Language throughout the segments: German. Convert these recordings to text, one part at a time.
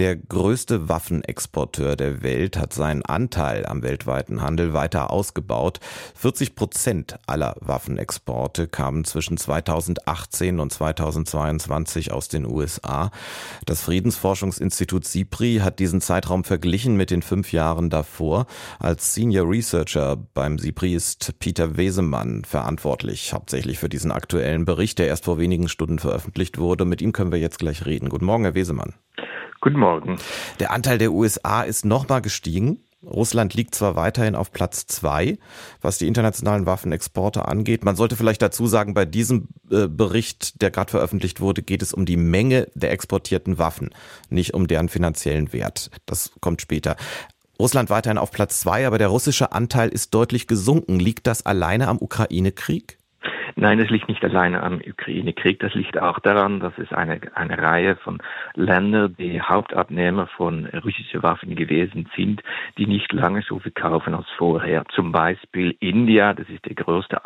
Der größte Waffenexporteur der Welt hat seinen Anteil am weltweiten Handel weiter ausgebaut. 40% aller Waffenexporte kamen zwischen 2018 und 2022 aus den USA. Das Friedensforschungsinstitut SIPRI hat diesen Zeitraum verglichen mit den 5 Jahren davor. Als Senior Researcher beim SIPRI ist Peter Wesemann verantwortlich, hauptsächlich für diesen aktuellen Bericht, der erst vor wenigen Stunden veröffentlicht wurde. Mit ihm können wir jetzt gleich reden. Guten Morgen, Herr Wesemann. Guten Morgen. Der Anteil der USA ist nochmal gestiegen. Russland liegt zwar weiterhin auf Platz 2, was die internationalen Waffenexporte angeht. Man sollte vielleicht dazu sagen, bei diesem Bericht, der gerade veröffentlicht wurde, geht es um die Menge der exportierten Waffen, nicht um deren finanziellen Wert. Das kommt später. Russland weiterhin auf Platz 2, aber der russische Anteil ist deutlich gesunken. Liegt das alleine am Ukraine-Krieg? Nein, es liegt nicht alleine am Ukraine-Krieg. Das liegt auch daran, dass es eine Reihe von Ländern, die Hauptabnehmer von russischen Waffen gewesen sind, die nicht lange so viel kaufen als vorher. Zum Beispiel India, das ist der größte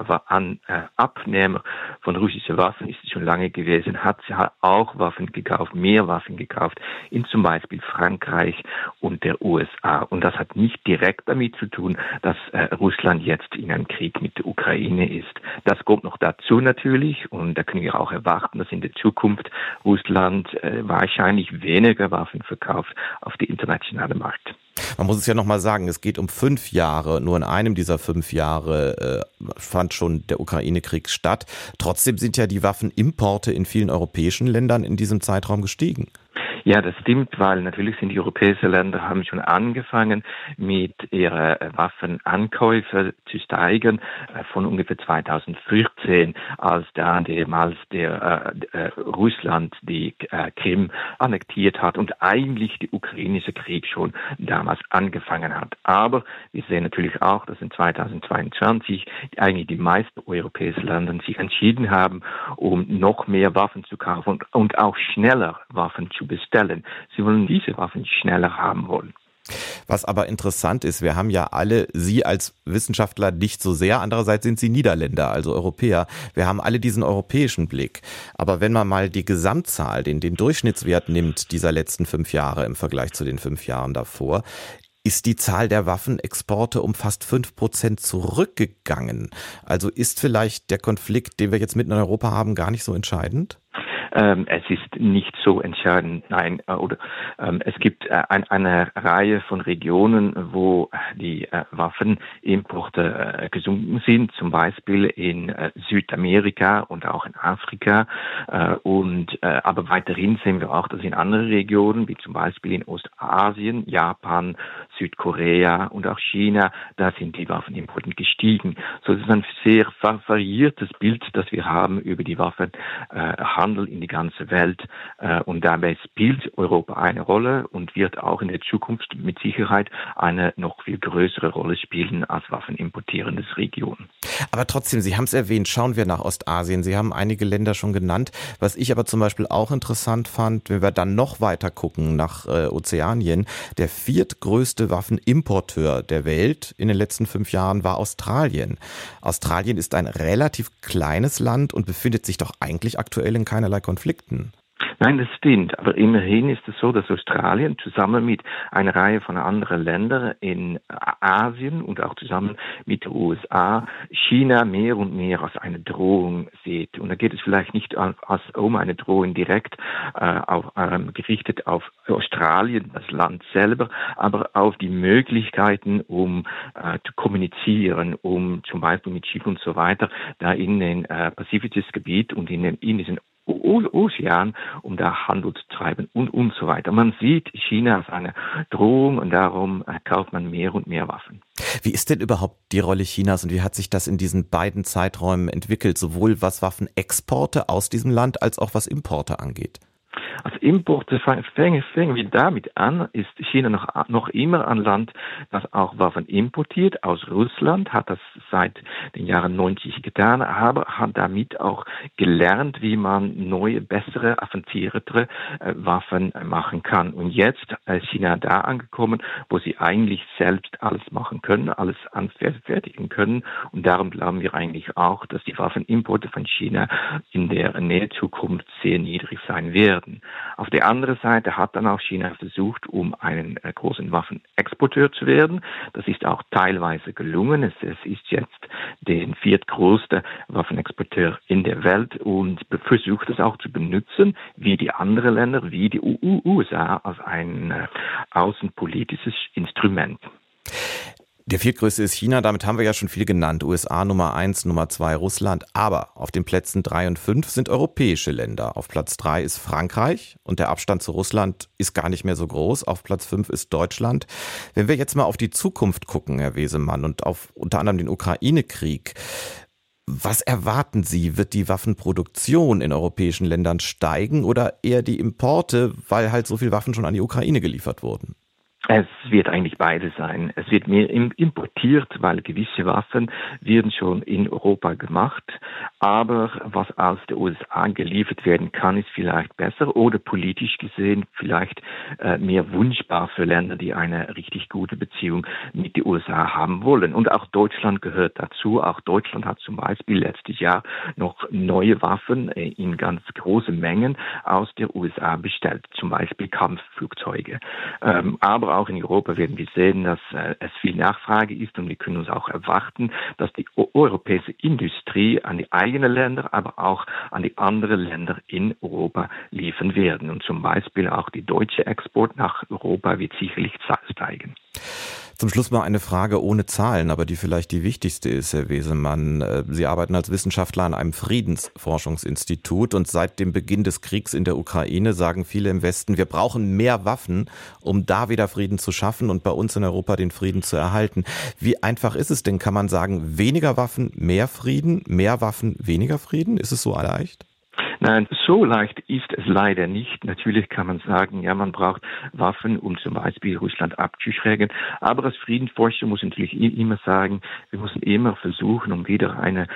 Abnehmer von russischen Waffen, ist schon lange gewesen, hat auch Waffen gekauft, mehr Waffen gekauft, in zum Beispiel Frankreich und der USA. Und das hat nicht direkt damit zu tun, dass Russland jetzt in einem Krieg mit der Ukraine ist. Das kommt noch dazu natürlich, und da können wir auch erwarten, dass in der Zukunft Russland wahrscheinlich weniger Waffen verkauft auf den internationalen Markt. Man muss es ja nochmal sagen, es geht um 5 Jahre. Nur in einem dieser 5 Jahre fand schon der Ukraine-Krieg statt. Trotzdem sind ja die Waffenimporte in vielen europäischen Ländern in diesem Zeitraum gestiegen. Ja, das stimmt, weil natürlich sind die europäischen Länder, haben schon angefangen mit ihren Waffenankäufen zu steigen von ungefähr 2014, als da Russland die Krim annektiert hat und eigentlich der ukrainische Krieg schon damals angefangen hat. Aber wir sehen natürlich auch, dass in 2022 eigentlich die meisten europäischen Länder sich entschieden haben, um noch mehr Waffen zu kaufen und auch schneller Waffen zu bestellen. Sie wollen diese Waffen schneller haben wollen. Was aber interessant ist, wir haben ja alle, Sie als Wissenschaftler nicht so sehr, andererseits sind Sie Niederländer, also Europäer. Wir haben alle diesen europäischen Blick. Aber wenn man mal die Gesamtzahl, den Durchschnittswert nimmt dieser letzten 5 Jahre im Vergleich zu den 5 Jahren davor, ist die Zahl der Waffenexporte um fast 5% zurückgegangen. Also ist vielleicht der Konflikt, den wir jetzt mitten in Europa haben, gar nicht so entscheidend? Es ist nicht so entscheidend, nein. Es gibt eine Reihe von Regionen, wo die Waffenimporte gesunken sind, zum Beispiel in Südamerika und auch in Afrika. Aber weiterhin sehen wir auch, dass in anderen Regionen, wie zum Beispiel in Ostasien, Japan, Südkorea und auch China, da sind die Waffenimporte gestiegen. So ist es ein sehr variiertes Bild, das wir haben über die Waffenhandel in die ganze Welt, und dabei spielt Europa eine Rolle und wird auch in der Zukunft mit Sicherheit eine noch viel größere Rolle spielen als waffenimportierendes Region. Aber trotzdem, Sie haben es erwähnt, schauen wir nach Ostasien. Sie haben einige Länder schon genannt. Was ich aber zum Beispiel auch interessant fand, wenn wir dann noch weiter gucken nach Ozeanien, der viertgrößte Waffenimporteur der Welt in den letzten 5 Jahren war Australien. Australien ist ein relativ kleines Land und befindet sich doch eigentlich aktuell in keinerlei Konflikten. Nein, das stimmt. Aber immerhin ist es so, dass Australien zusammen mit einer Reihe von anderen Ländern in Asien und auch zusammen mit den USA China mehr und mehr als eine Drohung sieht. Und da geht es vielleicht nicht um eine Drohung direkt gerichtet auf Australien, das Land selber, aber auf die Möglichkeiten, um zu kommunizieren, um zum Beispiel mit Schiff und so weiter, da in den Pazifisches Gebiet und in den Indischen Ozean, um da Handel zu treiben und so weiter. Man sieht China als eine Drohung und darum kauft man mehr und mehr Waffen. Wie ist denn überhaupt die Rolle Chinas und wie hat sich das in diesen beiden Zeiträumen entwickelt, sowohl was Waffenexporte aus diesem Land als auch was Importe angeht? Als Importe fangen wir damit an, ist China noch immer ein Land, das auch Waffen importiert aus Russland, hat das seit den Jahren 90 getan, aber hat damit auch gelernt, wie man neue, bessere, avanciertere Waffen machen kann. Und jetzt ist China da angekommen, wo sie eigentlich selbst alles machen können, alles anfertigen können. Und darum glauben wir eigentlich auch, dass die Waffenimporte von China in der nähe Zukunft sehr niedrig sein werden. Auf der anderen Seite hat dann auch China versucht, um einen großen Waffenexporteur zu werden. Das ist auch teilweise gelungen. Es ist jetzt der viertgrößte Waffenexporteur in der Welt und versucht es auch zu benutzen, wie die anderen Länder, wie die USA, als ein außenpolitisches Instrument. Der viertgrößte ist China, damit haben wir ja schon viel genannt. USA Nummer 1, Nummer 2 Russland. Aber auf den Plätzen 3 und 5 sind europäische Länder. Auf Platz 3 ist Frankreich und der Abstand zu Russland ist gar nicht mehr so groß. Auf Platz 5 ist Deutschland. Wenn wir jetzt mal auf die Zukunft gucken, Herr Wesemann, und auf unter anderem den Ukraine-Krieg, was erwarten Sie? Wird die Waffenproduktion in europäischen Ländern steigen oder eher die Importe, weil halt so viel Waffen schon an die Ukraine geliefert wurden? Es wird eigentlich beides sein. Es wird mehr importiert, weil gewisse Waffen werden schon in Europa gemacht. Aber was aus den USA geliefert werden kann, ist vielleicht besser oder politisch gesehen vielleicht mehr wünschbar für Länder, die eine richtig gute Beziehung mit den USA haben wollen. Und auch Deutschland gehört dazu. Auch Deutschland hat zum Beispiel letztes Jahr noch neue Waffen in ganz großen Mengen aus den USA bestellt. Zum Beispiel Kampfflugzeuge. Aber auch in Europa werden wir sehen, dass es viel Nachfrage ist und wir können uns auch erwarten, dass die europäische Industrie an die eigenen Länder, aber auch an die anderen Länder in Europa liefern werden. Und zum Beispiel auch die deutsche Export nach Europa wird sicherlich steigen. Zum Schluss mal eine Frage ohne Zahlen, aber die vielleicht die wichtigste ist, Herr Wesemann. Sie arbeiten als Wissenschaftler an einem Friedensforschungsinstitut und seit dem Beginn des Kriegs in der Ukraine sagen viele im Westen, wir brauchen mehr Waffen, um da wieder Frieden zu schaffen und bei uns in Europa den Frieden zu erhalten. Wie einfach ist es denn? Kann man sagen, weniger Waffen, mehr Frieden, mehr Waffen, weniger Frieden? Ist es so leicht? Nein, so leicht ist es leider nicht. Natürlich kann man sagen, ja, man braucht Waffen, um zum Beispiel Russland abzuschrecken. Aber als Friedensforscher muss natürlich immer sagen, wir müssen immer versuchen, um wieder eine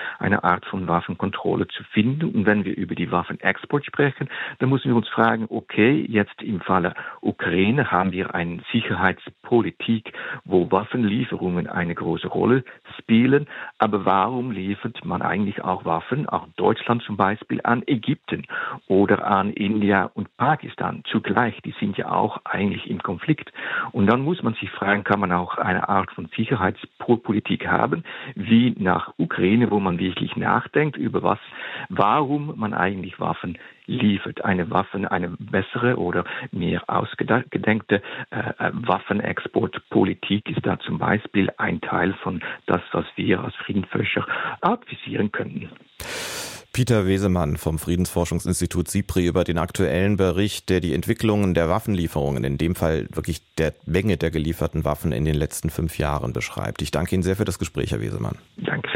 Art von Waffenkontrolle zu finden. Und wenn wir über die Waffenexport sprechen, dann müssen wir uns fragen, okay, jetzt im Falle Ukraine haben wir eine Sicherheitspolitik, wo Waffenlieferungen eine große Rolle spielen. Aber warum liefert man eigentlich auch Waffen, auch Deutschland zum Beispiel, an Ägypten oder an India und Pakistan zugleich, die sind ja auch eigentlich im Konflikt. Und dann muss man sich fragen, kann man auch eine Art von Sicherheitspolitik haben, wie nach Ukraine, wo man wirklich nachdenkt über was, warum man eigentlich Waffen liefert. Eine Waffen, eine bessere oder mehr ausgedenkte Waffenexportpolitik ist da zum Beispiel ein Teil von das, was wir als Friedensforscher advisieren können. Peter Wesemann vom Friedensforschungsinstitut SIPRI über den aktuellen Bericht, der die Entwicklungen der Waffenlieferungen, in dem Fall wirklich der Menge der gelieferten Waffen in den letzten 5 Jahren beschreibt. Ich danke Ihnen sehr für das Gespräch, Herr Wesemann. Danke.